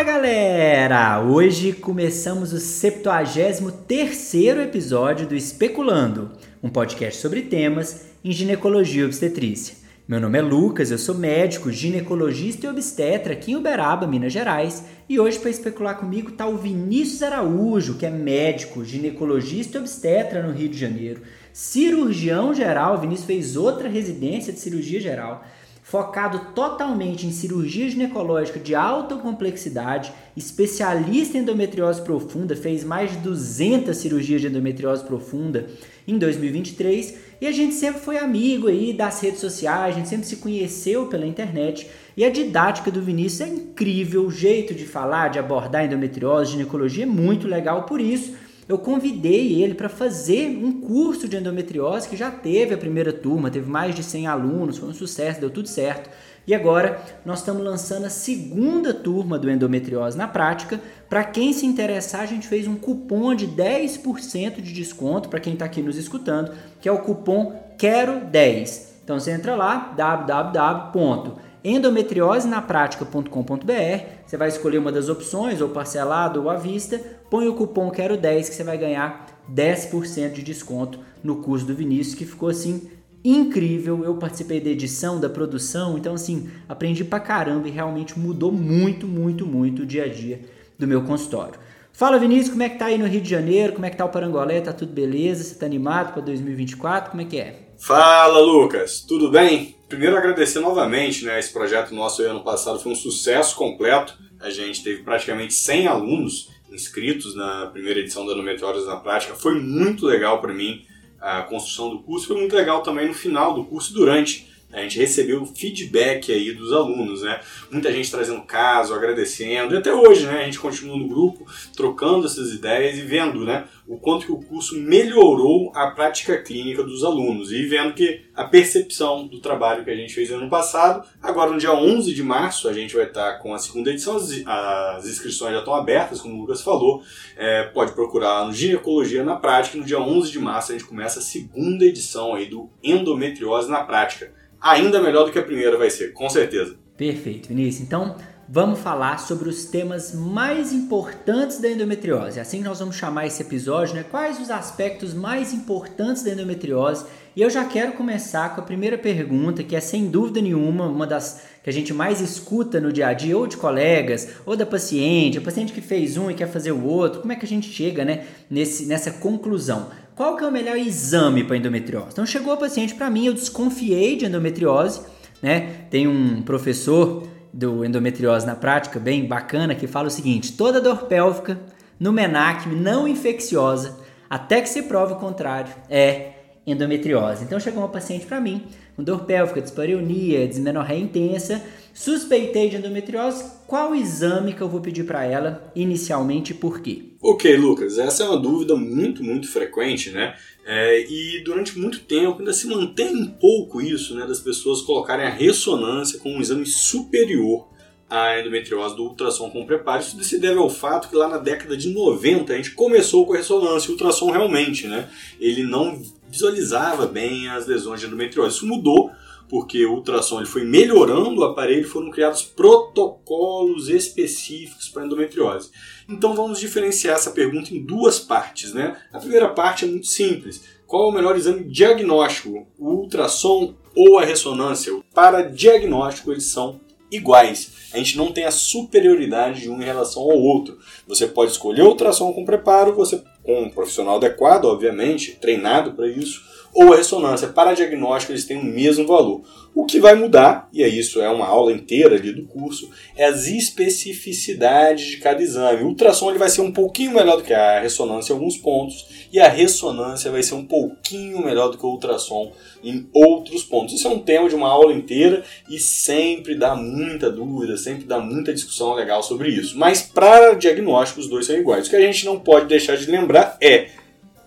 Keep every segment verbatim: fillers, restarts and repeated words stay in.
Fala galera! Hoje começamos o septuagésimo terceiro episódio do Especulando, um podcast sobre temas em ginecologia e obstetrícia. Meu nome é Lucas, eu sou médico, ginecologista e obstetra aqui em Uberaba, Minas Gerais, e hoje para especular comigo está o Vinícius Araújo, que é médico, ginecologista e obstetra no Rio de Janeiro, cirurgião geral. O Vinícius fez outra residência de cirurgia geral, focado totalmente em cirurgia ginecológica de alta complexidade, especialista em endometriose profunda, fez mais de duzentas cirurgias de endometriose profunda em dois mil e vinte e três, e a gente sempre foi amigo aí das redes sociais, a gente sempre se conheceu pela internet, e a didática do Vinícius é incrível, o jeito de falar, de abordar endometriose, ginecologia é muito legal, por isso eu convidei ele para fazer um curso de endometriose que já teve a primeira turma, teve mais de cem alunos, foi um sucesso, deu tudo certo. E agora nós estamos lançando a segunda turma do Endometriose na Prática. Para quem se interessar, a gente fez um cupom de dez por cento de desconto para quem está aqui nos escutando, que é o cupom quero dez. Então você entra lá, w w w ponto endometriose na prática ponto com ponto b r, você vai escolher uma das opções, ou parcelado ou à vista, põe o cupom quero dez que você vai ganhar dez por cento de desconto no curso do Vinícius, que ficou assim incrível. Eu participei da edição, da produção, então assim, aprendi pra caramba e realmente mudou muito, muito, muito o dia a dia do meu consultório. Fala Vinícius, como é que tá aí no Rio de Janeiro, como é que tá o Parangolé, tá tudo beleza, você tá animado pra dois mil e vinte e quatro, como é que é? Fala Lucas, tudo bem? Primeiro agradecer novamente, né, esse projeto nosso aí, ano passado foi um sucesso completo, a gente teve praticamente cem alunos inscritos na primeira edição da Endometriose na Prática, foi muito legal para mim, a construção do curso foi muito legal também no final do curso e durante, a gente recebeu feedback aí dos alunos, né, muita gente trazendo caso, agradecendo, e até hoje, né, a gente continua no grupo, trocando essas ideias e vendo, né, o quanto que o curso melhorou a prática clínica dos alunos e vendo que a percepção do trabalho que a gente fez ano passado, agora no dia onze de março a gente vai estar com a segunda edição, as inscrições já estão abertas, como o Lucas falou, é, pode procurar no Ginecologia na Prática, no dia onze de março a gente começa a segunda edição aí do Endometriose na Prática, ainda melhor do que a primeira vai ser, com certeza. Perfeito, Vinícius. Então, vamos falar sobre os temas mais importantes da endometriose. Assim que nós vamos chamar esse episódio, né? Quais os aspectos mais importantes da endometriose? E eu já quero começar com a primeira pergunta, que é sem dúvida nenhuma uma das que a gente mais escuta no dia a dia, ou de colegas, ou da paciente, a paciente que fez um e quer fazer o outro. Como é que a gente chega, né, nesse, nessa conclusão? Qual que é o melhor exame para endometriose? Então chegou a paciente para mim, eu desconfiei de endometriose, né? Tem um professor do Endometriose na Prática, bem bacana, que fala o seguinte: toda dor pélvica no menacme não infecciosa, até que se prove o contrário, é endometriose. Então chegou uma paciente para mim, com dor pélvica, dispareunia, dismenorreia intensa, suspeitei de endometriose, qual exame que eu vou pedir para ela inicialmente e por quê? Ok, Lucas, essa é uma dúvida muito, muito frequente, né? É, e durante muito tempo ainda se mantém um pouco isso, né, das pessoas colocarem a ressonância como um exame superior a endometriose do ultrassom com preparo. Isso se deve ao fato que lá na década de noventa a gente começou com a ressonância, o ultrassom realmente, né, ele não visualizava bem as lesões de endometriose. Isso mudou porque o ultrassom ele foi melhorando o aparelho, foram criados protocolos específicos para endometriose. Então vamos diferenciar essa pergunta em duas partes, né? A primeira parte é muito simples. Qual é o melhor exame diagnóstico, o ultrassom ou a ressonância? Para diagnóstico eles são iguais. A gente não tem a superioridade de um em relação ao outro. Você pode escolher o ultrassom com preparo, você com um profissional adequado, obviamente, treinado para isso, ou a ressonância. Para diagnóstico eles têm o mesmo valor. O que vai mudar, e é isso, é uma aula inteira ali do curso, é as especificidades de cada exame. O ultrassom ele vai ser um pouquinho melhor do que a ressonância em alguns pontos, e a ressonância vai ser um pouquinho melhor do que o ultrassom em outros pontos. Isso é um tema de uma aula inteira e sempre dá muita dúvida, sempre dá muita discussão legal sobre isso. Mas para diagnóstico os dois são iguais. O que a gente não pode deixar de lembrar é: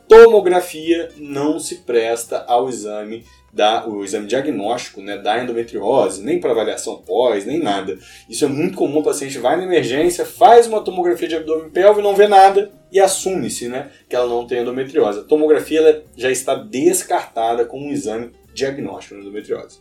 tomografia não se presta ao exame, da, o exame diagnóstico, né, da endometriose, nem para avaliação pós, nem nada. Isso é muito comum, o paciente vai na emergência, faz uma tomografia de abdômen pélvico, não vê nada e assume-se, né, que ela não tem endometriose. A tomografia ela já está descartada como um exame diagnóstico de endometriose.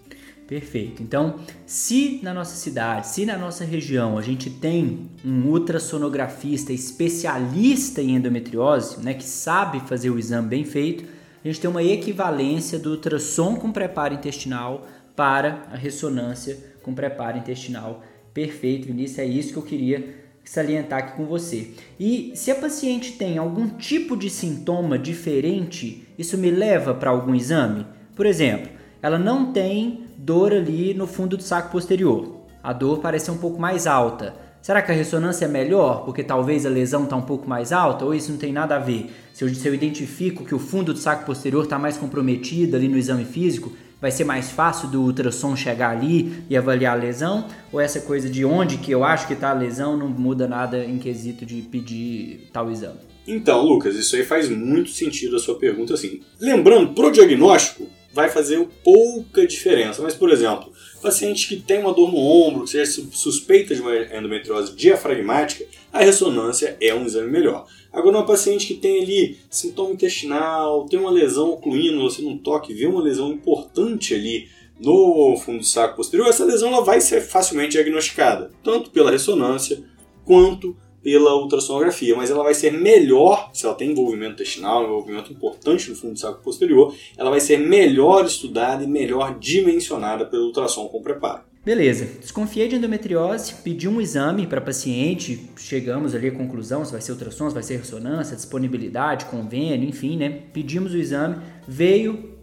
Perfeito. Então, se na nossa cidade, se na nossa região a gente tem um ultrassonografista especialista em endometriose, né, que sabe fazer o exame bem feito, a gente tem uma equivalência do ultrassom com preparo intestinal para a ressonância com preparo intestinal. Perfeito, Vinícius, é isso que eu queria salientar aqui com você. E se a paciente tem algum tipo de sintoma diferente, isso me leva para algum exame? Por exemplo, ela não tem dor ali no fundo do saco posterior. A dor parece um pouco mais alta. Será que a ressonância é melhor? Porque talvez a lesão está um pouco mais alta? Ou isso não tem nada a ver? Se eu, se eu identifico que o fundo do saco posterior está mais comprometido ali no exame físico, vai ser mais fácil do ultrassom chegar ali e avaliar a lesão? Ou essa coisa de onde que eu acho que está a lesão não muda nada em quesito de pedir tal exame? Então, Lucas, isso aí faz muito sentido a sua pergunta, assim. Lembrando, pro diagnóstico vai fazer pouca diferença, mas, por exemplo, paciente que tem uma dor no ombro, que seja suspeita de uma endometriose diafragmática, a ressonância é um exame melhor. Agora, uma paciente que tem ali sintoma intestinal, tem uma lesão ocluindo, você não toca e vê uma lesão importante ali no fundo do saco posterior, essa lesão ela vai ser facilmente diagnosticada, tanto pela ressonância quanto pela ultrassonografia, mas ela vai ser melhor, se ela tem envolvimento intestinal, envolvimento importante no fundo do saco posterior, ela vai ser melhor estudada e melhor dimensionada pelo ultrassom com preparo. Beleza, desconfiei de endometriose, pedi um exame para paciente, chegamos ali à conclusão se vai ser ultrassom, se vai ser ressonância, disponibilidade, convênio, enfim, né? Pedimos o exame, veio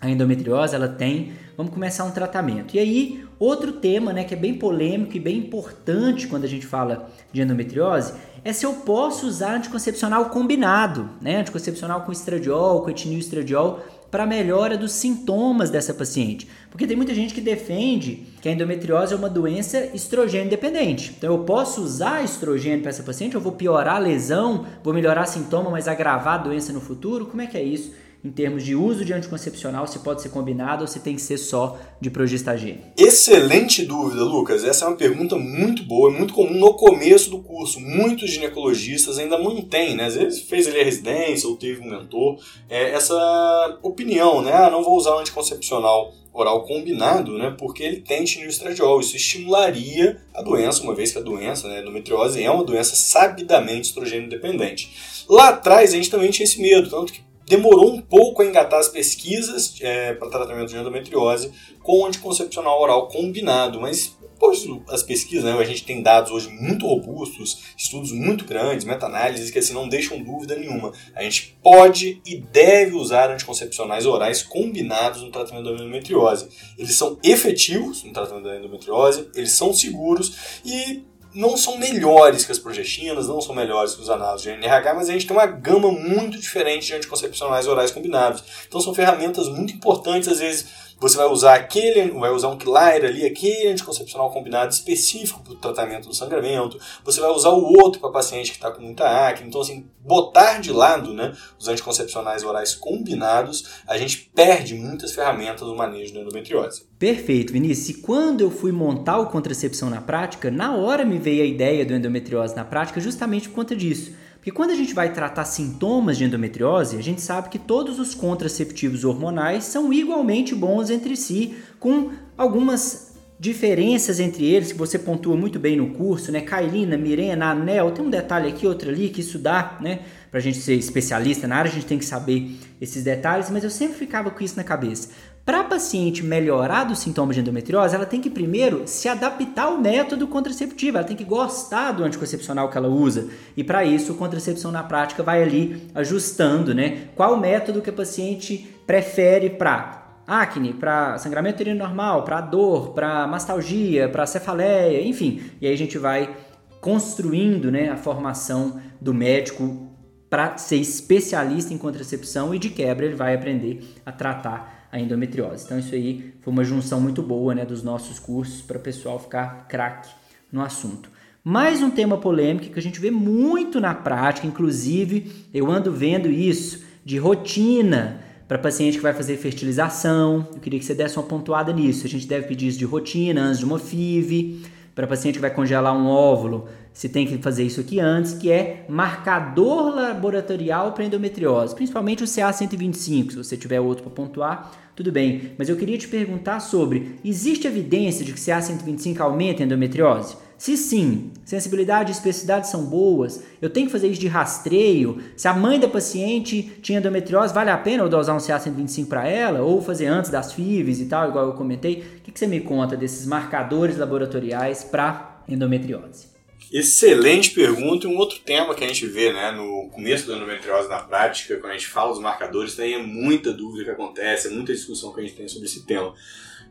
a endometriose, ela tem, vamos começar um tratamento. E aí, outro tema, né, que é bem polêmico e bem importante quando a gente fala de endometriose, é se eu posso usar anticoncepcional combinado, né? Anticoncepcional com estradiol, com etinil estradiol, para a melhora dos sintomas dessa paciente. Porque tem muita gente que defende que a endometriose é uma doença estrogênio dependente. Então eu posso usar estrogênio para essa paciente, eu vou piorar a lesão, vou melhorar o sintoma, mas agravar a doença no futuro? Como é que é isso em termos de uso de anticoncepcional, se pode ser combinado ou se tem que ser só de progestagênio? Excelente dúvida, Lucas. Essa é uma pergunta muito boa, é muito comum no começo do curso. Muitos ginecologistas ainda mantêm, né? Às vezes fez ali a residência ou teve um mentor, é, essa opinião, né? Ah, não vou usar o anticoncepcional oral combinado, né? Porque ele tem etinil estradiol. Isso estimularia a doença, uma vez que a doença, né, a endometriose é uma doença sabidamente estrogênio dependente. Lá atrás a gente também tinha esse medo, tanto que demorou um pouco a engatar as pesquisas é, para tratamento de endometriose com anticoncepcional oral combinado, mas depois das pesquisas, né, a gente tem dados hoje muito robustos, estudos muito grandes, meta-análises que assim, não deixam dúvida nenhuma. A gente pode e deve usar anticoncepcionais orais combinados no tratamento da endometriose. Eles são efetivos no tratamento da endometriose, eles são seguros e não são melhores que as progestinas, não são melhores que os análises de N R H, mas a gente tem uma gama muito diferente de anticoncepcionais orais combinados. Então são ferramentas muito importantes, às vezes você vai usar aquele, vai usar um quelair ali, aquele anticoncepcional combinado específico para o tratamento do sangramento, você vai usar o outro para paciente que está com muita acne. Então, assim, botar de lado, né, os anticoncepcionais orais combinados, a gente perde muitas ferramentas no manejo da endometriose. Perfeito, Vinícius. E quando eu fui montar o Contracepção na Prática, na hora me veio a ideia do endometriose na prática justamente por conta disso. Porque quando a gente vai tratar sintomas de endometriose, a gente sabe que todos os contraceptivos hormonais são igualmente bons entre si, com algumas diferenças entre eles, que você pontua muito bem no curso, né? Cailina, Mirena, Anel, tem um detalhe aqui, outro ali, que isso dá, né? Pra gente ser especialista na área, a gente tem que saber esses detalhes, mas eu sempre ficava com isso na cabeça. Para a paciente melhorar dos sintomas de endometriose, ela tem que primeiro se adaptar ao método contraceptivo, ela tem que gostar do anticoncepcional que ela usa. E para isso, a Contracepção na Prática vai ali ajustando, né? Qual método que a paciente prefere para acne, para sangramento uterino normal, para dor, para mastalgia, para cefaleia, enfim. E aí a gente vai construindo, né, a formação do médico para ser especialista em contracepção e de quebra ele vai aprender a tratar a endometriose. Então isso aí foi uma junção muito boa, né, dos nossos cursos para o pessoal ficar craque no assunto. Mais um tema polêmico que a gente vê muito na prática, inclusive eu ando vendo isso de rotina para paciente que vai fazer fertilização. Eu queria que você desse uma pontuada nisso. A gente deve pedir isso de rotina antes de uma F I V. para paciente que vai congelar um óvulo, você tem que fazer isso aqui antes, que é marcador laboratorial para endometriose, principalmente o C A cento e vinte e cinco, se você tiver outro para pontuar, tudo bem. Mas eu queria te perguntar sobre, existe evidência de que C A cento e vinte e cinco aumenta a endometriose? Se sim, sensibilidade e especificidade são boas, eu tenho que fazer isso de rastreio? Se a mãe da paciente tinha endometriose, vale a pena eu dosar um C A cento e vinte e cinco para ela? Ou fazer antes das F I Vs e tal, igual eu comentei? O que, que você me conta desses marcadores laboratoriais para endometriose? Excelente pergunta, e um outro tema que a gente vê, né, no começo da endometriose na prática, quando a gente fala dos marcadores, tem é muita dúvida que acontece, é muita discussão que a gente tem sobre esse tema.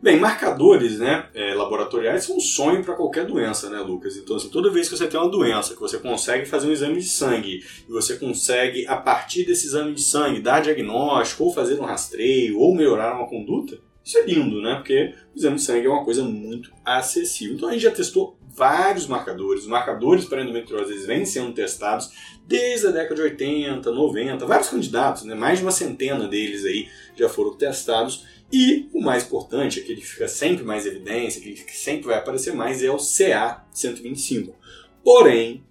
Bem, marcadores, né, é, laboratoriais são um sonho para qualquer doença, né, Lucas? Então, assim, toda vez que você tem uma doença, que você consegue fazer um exame de sangue, e você consegue, a partir desse exame de sangue, dar diagnóstico, ou fazer um rastreio, ou melhorar uma conduta, isso é lindo, né? Porque o exame de sangue é uma coisa muito acessível. Então, a gente já testou vários marcadores. Os marcadores para endometriose eles vêm sendo testados desde a década de oitenta, noventa, vários candidatos, né? Mais de uma centena deles aí já foram testados. E o mais importante, aquele que fica sempre mais evidência, aquele que sempre vai aparecer mais, é o C A cento e vinte e cinco. Porém,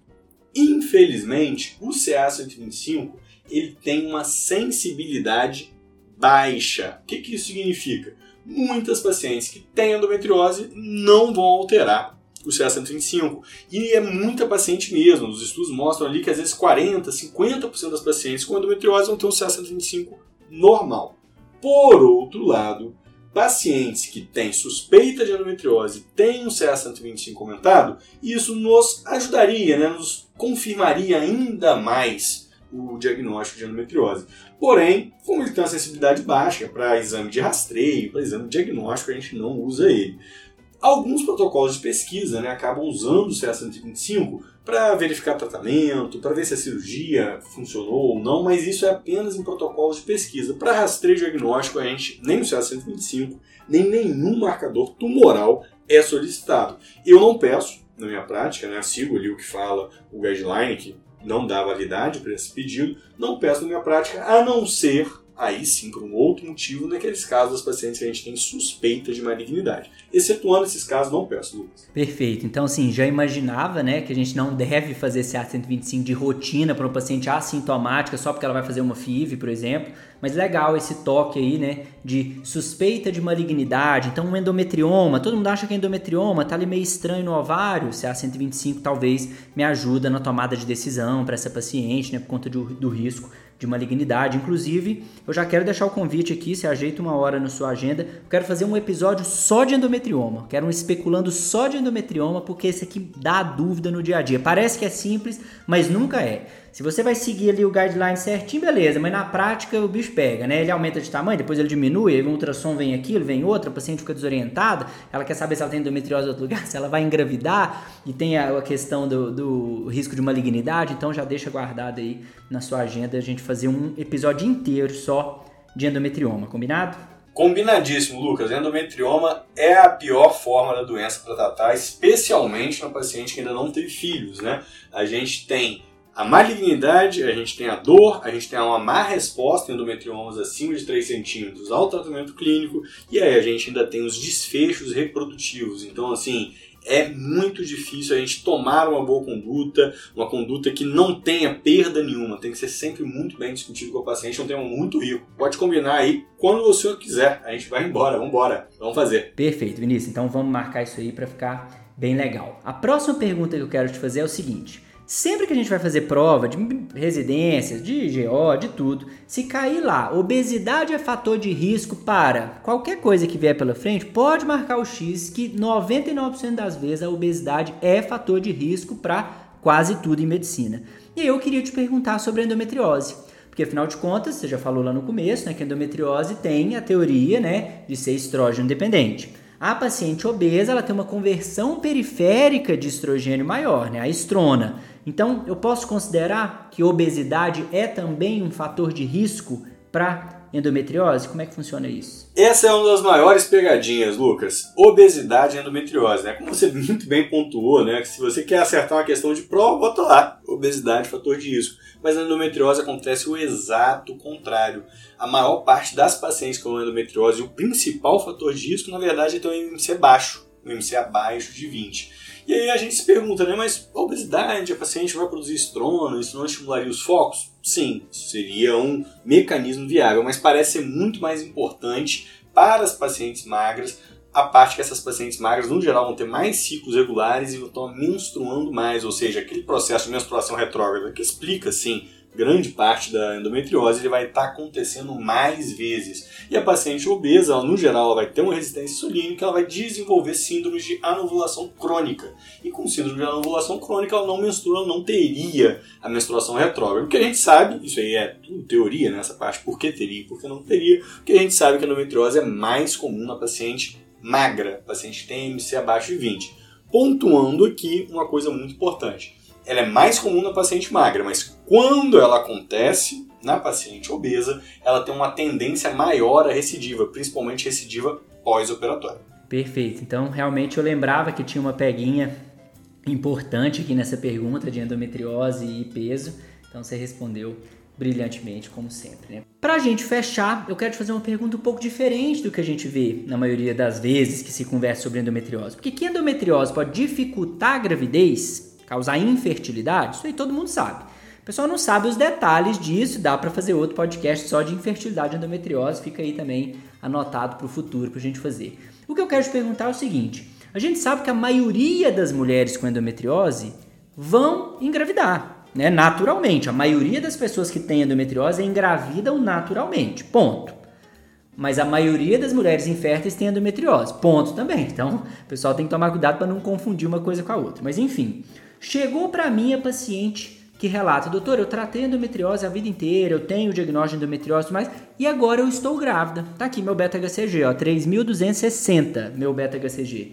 infelizmente, o C A cento e vinte e cinco ele tem uma sensibilidade baixa. O que, que isso significa? Muitas pacientes que têm endometriose não vão alterar o C A cento e vinte e cinco. E é muita paciente mesmo. Os estudos mostram ali que às vezes quarenta, cinquenta por cento das pacientes com endometriose vão ter um C A cento e vinte e cinco normal. Por outro lado, pacientes que têm suspeita de endometriose têm um C A cento e vinte e cinco aumentado, isso nos ajudaria, né? Nos confirmaria ainda mais o diagnóstico de endometriose. Porém, como ele tem uma sensibilidade baixa para exame de rastreio, para exame de diagnóstico, a gente não usa ele. Alguns protocolos de pesquisa, né, acabam usando o C A cento e vinte e cinco para verificar tratamento, para ver se a cirurgia funcionou ou não, mas isso é apenas em protocolos de pesquisa. Para rastreio diagnóstico, a gente nem o C A cento e vinte e cinco, nem nenhum marcador tumoral é solicitado. Eu não peço, na minha prática, né, sigo ali o que fala o guideline, que não dá validade para esse pedido, não peço na minha prática, a não ser, aí sim, por um outro motivo, naqueles casos das pacientes que a gente tem suspeita de malignidade. Excetuando esses casos, não peço, Lucas. Perfeito. Então, assim, já imaginava, né, que a gente não deve fazer C A cento e vinte e cinco de rotina para uma paciente assintomática só porque ela vai fazer uma F I V, por exemplo. Mas legal esse toque aí, né, de suspeita de malignidade. Então, um endometrioma, todo mundo acha que é endometrioma, tá ali meio estranho no ovário. C A cento e vinte e cinco talvez me ajuda na tomada de decisão para essa paciente, né, por conta de, do risco de malignidade. Inclusive, eu já quero deixar o convite aqui, se ajeita uma hora na sua agenda, eu quero fazer um episódio só de endometrioma, quero um especulando só de endometrioma, porque esse aqui dá dúvida no dia a dia. Parece que é simples, mas nunca é. Se você vai seguir ali o guideline certinho, beleza, mas na prática o bicho pega, né? Ele aumenta de tamanho, depois ele diminui, aí um ultrassom vem aquilo, vem outra, a paciente fica desorientada, ela quer saber se ela tem endometriose em outro lugar, se ela vai engravidar, e tem a, a questão do, do risco de malignidade, então já deixa guardado aí na sua agenda a gente fazer um episódio inteiro só de endometrioma, combinado? Combinadíssimo, Lucas. Endometrioma é a pior forma da doença para tratar, especialmente na paciente que ainda não teve filhos, né? A gente tem a malignidade, a gente tem a dor, a gente tem uma má resposta em endometriomas acima de três centímetros ao tratamento clínico, e aí a gente ainda tem os desfechos reprodutivos. Então, assim, é muito difícil a gente tomar uma boa conduta, uma conduta que não tenha perda nenhuma. Tem que ser sempre muito bem discutido com a paciente, é um tema muito rico. Pode combinar aí quando o senhor quiser. A gente vai embora, vamos embora, vamos fazer. Perfeito, Vinícius. Então vamos marcar isso aí para ficar bem legal. A próxima pergunta que eu quero te fazer é o seguinte. Sempre que a gente vai fazer prova de residência, de I G O, de tudo, se cair lá, obesidade é fator de risco para qualquer coisa que vier pela frente, pode marcar o X que noventa e nove por cento das vezes a obesidade é fator de risco para quase tudo em medicina. E aí eu queria te perguntar sobre a endometriose. Porque, afinal de contas, você já falou lá no começo, né, que a endometriose tem a teoria, né, de ser estrógeno dependente. A paciente obesa, ela tem uma conversão periférica de estrogênio maior, né, a estrona. Então, eu posso considerar que obesidade é também um fator de risco para endometriose? Como é que funciona isso? Essa é uma das maiores pegadinhas, Lucas. Obesidade e endometriose, né? Como você muito bem pontuou, né? Que se você quer acertar uma questão de prova, bota lá. Obesidade, fator de risco. Mas na endometriose acontece o exato contrário. A maior parte das pacientes com endometriose, o principal fator de risco, na verdade, é ter um I M C baixo. Um I M C abaixo de vinte. E aí a gente se pergunta, né, mas a obesidade, a paciente vai produzir estrona, isso não estimularia os focos? Sim, seria um mecanismo viável, mas parece ser muito mais importante para as pacientes magras, a parte que essas pacientes magras, no geral, vão ter mais ciclos regulares e vão estar menstruando mais, ou seja, aquele processo de menstruação retrógrada que explica, sim, grande parte da endometriose, ele vai estar acontecendo mais vezes. E a paciente obesa, ela, no geral, ela vai ter uma resistência insulínica, ela vai desenvolver síndromes de anovulação crônica. E com síndrome de anovulação crônica, ela não menstrua, ela não teria a menstruação retrógrada. O que a gente sabe, isso aí é tudo teoria nessa parte, por que teria e por que não teria, o que a gente sabe que a endometriose é mais comum na paciente magra, paciente que tem M C abaixo de vinte. Pontuando aqui uma coisa muito importante. Ela é mais comum na paciente magra, mas quando ela acontece na paciente obesa, ela tem uma tendência maior à recidiva, principalmente recidiva pós-operatória. Perfeito. Então, realmente, eu lembrava que tinha uma peguinha importante aqui nessa pergunta de endometriose e peso. Então, você respondeu brilhantemente, como sempre, né? Pra gente fechar, eu quero te fazer uma pergunta um pouco diferente do que a gente vê na maioria das vezes que se conversa sobre endometriose. Porque que endometriose pode dificultar a gravidez, causar infertilidade? Isso aí todo mundo sabe. O pessoal não sabe os detalhes disso, dá para fazer outro podcast só de infertilidade e endometriose, fica aí também anotado para o futuro para a gente fazer. O que eu quero te perguntar é o seguinte, a gente sabe que a maioria das mulheres com endometriose vão engravidar, né? Naturalmente, a maioria das pessoas que têm endometriose engravidam naturalmente, ponto. Mas a maioria das mulheres inférteis tem endometriose, ponto também. Então, o pessoal tem que tomar cuidado para não confundir uma coisa com a outra, mas enfim. Chegou para mim a paciente que relata, doutor, eu tratei endometriose a vida inteira, eu tenho o diagnóstico de endometriose e tudo mais, e agora eu estou grávida. Tá aqui meu beta-H C G, ó, três mil duzentos e sessenta, meu beta-H C G.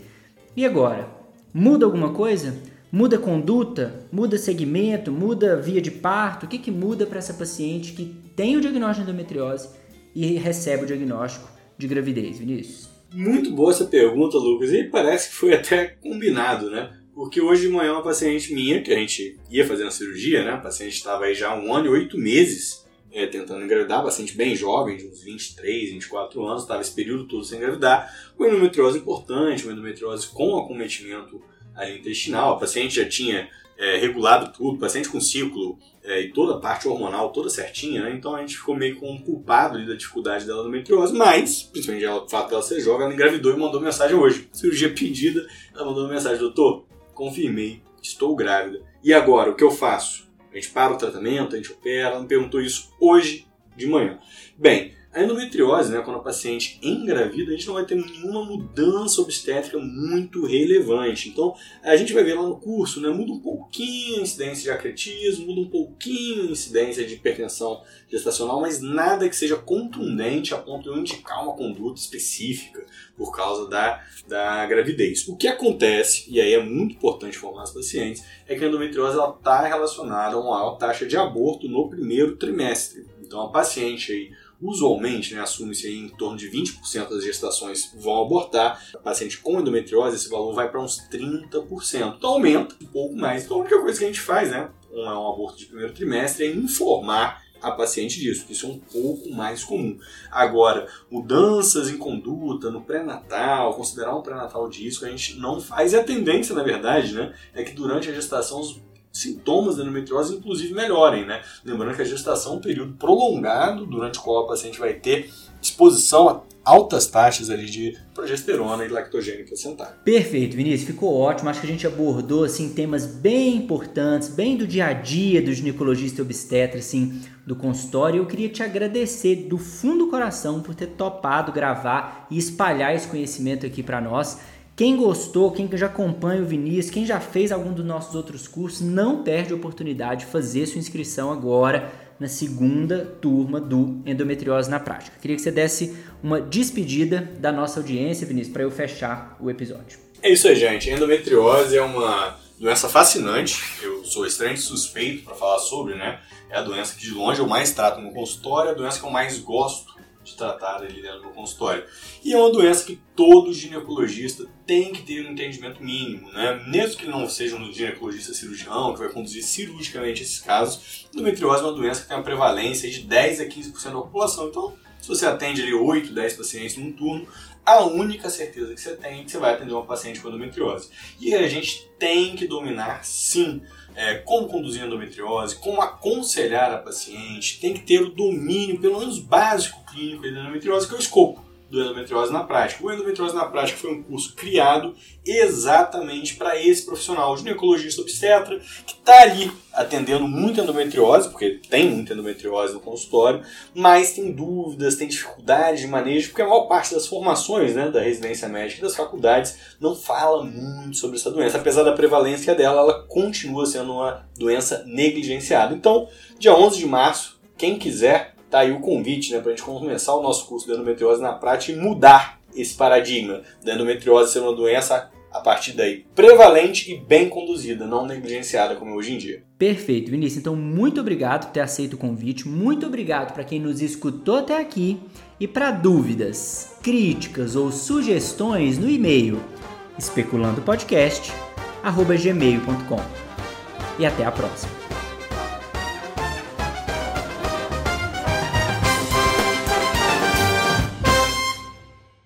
E agora? Muda alguma coisa? Muda conduta? Muda segmento? Muda via de parto? O que, que muda para essa paciente que tem o diagnóstico de endometriose e recebe o diagnóstico de gravidez, Vinícius? Muito boa essa pergunta, Lucas, e parece que foi até combinado, né? Porque hoje de manhã uma paciente minha, que a gente ia fazer uma cirurgia, né? A paciente estava aí já há um ano e oito meses é, tentando engravidar, paciente bem jovem, de uns vinte e três, vinte e quatro anos, estava esse período todo sem engravidar, com endometriose importante, uma endometriose com acometimento ali intestinal, a paciente já tinha é, regulado tudo, paciente com ciclo é, e toda a parte hormonal toda certinha, né? Então a gente ficou meio com culpado ali da dificuldade dela da endometriose, mas, principalmente o fato dela ser jovem, ela engravidou e mandou mensagem hoje. Cirurgia pedida, ela mandou mensagem, doutor, confirmei, estou grávida. E agora, o que eu faço? A gente para o tratamento, a gente opera. Ela me perguntou isso hoje de manhã. Bem, a endometriose, né, quando a paciente engravida, a gente não vai ter nenhuma mudança obstétrica muito relevante. Então, a gente vai ver lá no curso, né, muda um pouquinho a incidência de acretismo, muda um pouquinho a incidência de hipertensão gestacional, mas nada que seja contundente a ponto de eu indicar uma conduta específica por causa da, da gravidez. O que acontece, e aí é muito importante informar os pacientes, é que a endometriose está relacionada a uma maior taxa de aborto no primeiro trimestre. Então, a paciente aí, usualmente, né, assume-se aí em torno de vinte por cento das gestações vão abortar. A paciente com endometriose, esse valor vai para uns trinta por cento. Então aumenta um pouco mais. Então a única coisa que a gente faz, né, um aborto de primeiro trimestre, é informar a paciente disso, que isso é um pouco mais comum. Agora, mudanças em conduta no pré-natal, considerar um pré-natal de risco, a gente não faz. E a tendência, na verdade, né, é que durante a gestação os sintomas da endometriose, inclusive, melhorem, né? Lembrando que a gestação é um período prolongado durante o qual a paciente vai ter exposição a altas taxas ali de progesterona e lactogênio placentário. Perfeito, Vinícius, ficou ótimo. Acho que a gente abordou assim, temas bem importantes, bem do dia a dia do ginecologista e obstetra, assim, do consultório. Eu queria te agradecer do fundo do coração por ter topado gravar e espalhar esse conhecimento aqui para nós. Quem gostou, quem já acompanha o Vinícius, quem já fez algum dos nossos outros cursos, não perde a oportunidade de fazer sua inscrição agora na segunda turma do Endometriose na Prática. Queria que você desse uma despedida da nossa audiência, Vinícius, para eu fechar o episódio. É isso aí, gente. Endometriose é uma doença fascinante. Eu sou extremamente suspeito para falar sobre, né? É a doença que de longe eu mais trato no consultório, é a doença que eu mais gosto de tratar ali dentro do consultório. E é uma doença que todo ginecologista tem que ter um entendimento mínimo, né? Mesmo que não seja um ginecologista cirurgião, que vai conduzir cirurgicamente esses casos, a endometriose é uma doença que tem uma prevalência de dez a quinze por cento da população. Então, se você atende ali oito, dez pacientes num turno, a única certeza que você tem é que você vai atender uma paciente com endometriose. E a gente tem que dominar, sim, é, como conduzir a endometriose, como aconselhar a paciente, tem que ter o domínio, pelo menos básico, clínico da endometriose, que é o escopo do Endometriose na Prática. O Endometriose na Prática foi um curso criado exatamente para esse profissional, o ginecologista obstetra, que está ali atendendo muita endometriose, porque tem muita endometriose no consultório, mas tem dúvidas, tem dificuldade de manejo, porque a maior parte das formações, né, da residência médica e das faculdades não fala muito sobre essa doença. Apesar da prevalência dela, ela continua sendo uma doença negligenciada. Então, dia onze de março, quem quiser, tá aí o convite, né, para a gente começar o nosso curso de endometriose na prática e mudar esse paradigma da endometriose ser uma doença, a partir daí, prevalente e bem conduzida, não negligenciada como é hoje em dia. Perfeito, Vinícius. Então, muito obrigado por ter aceito o convite, muito obrigado para quem nos escutou até aqui. E para dúvidas, críticas ou sugestões, no e-mail especulandopodcast arroba gmail ponto com. E até a próxima.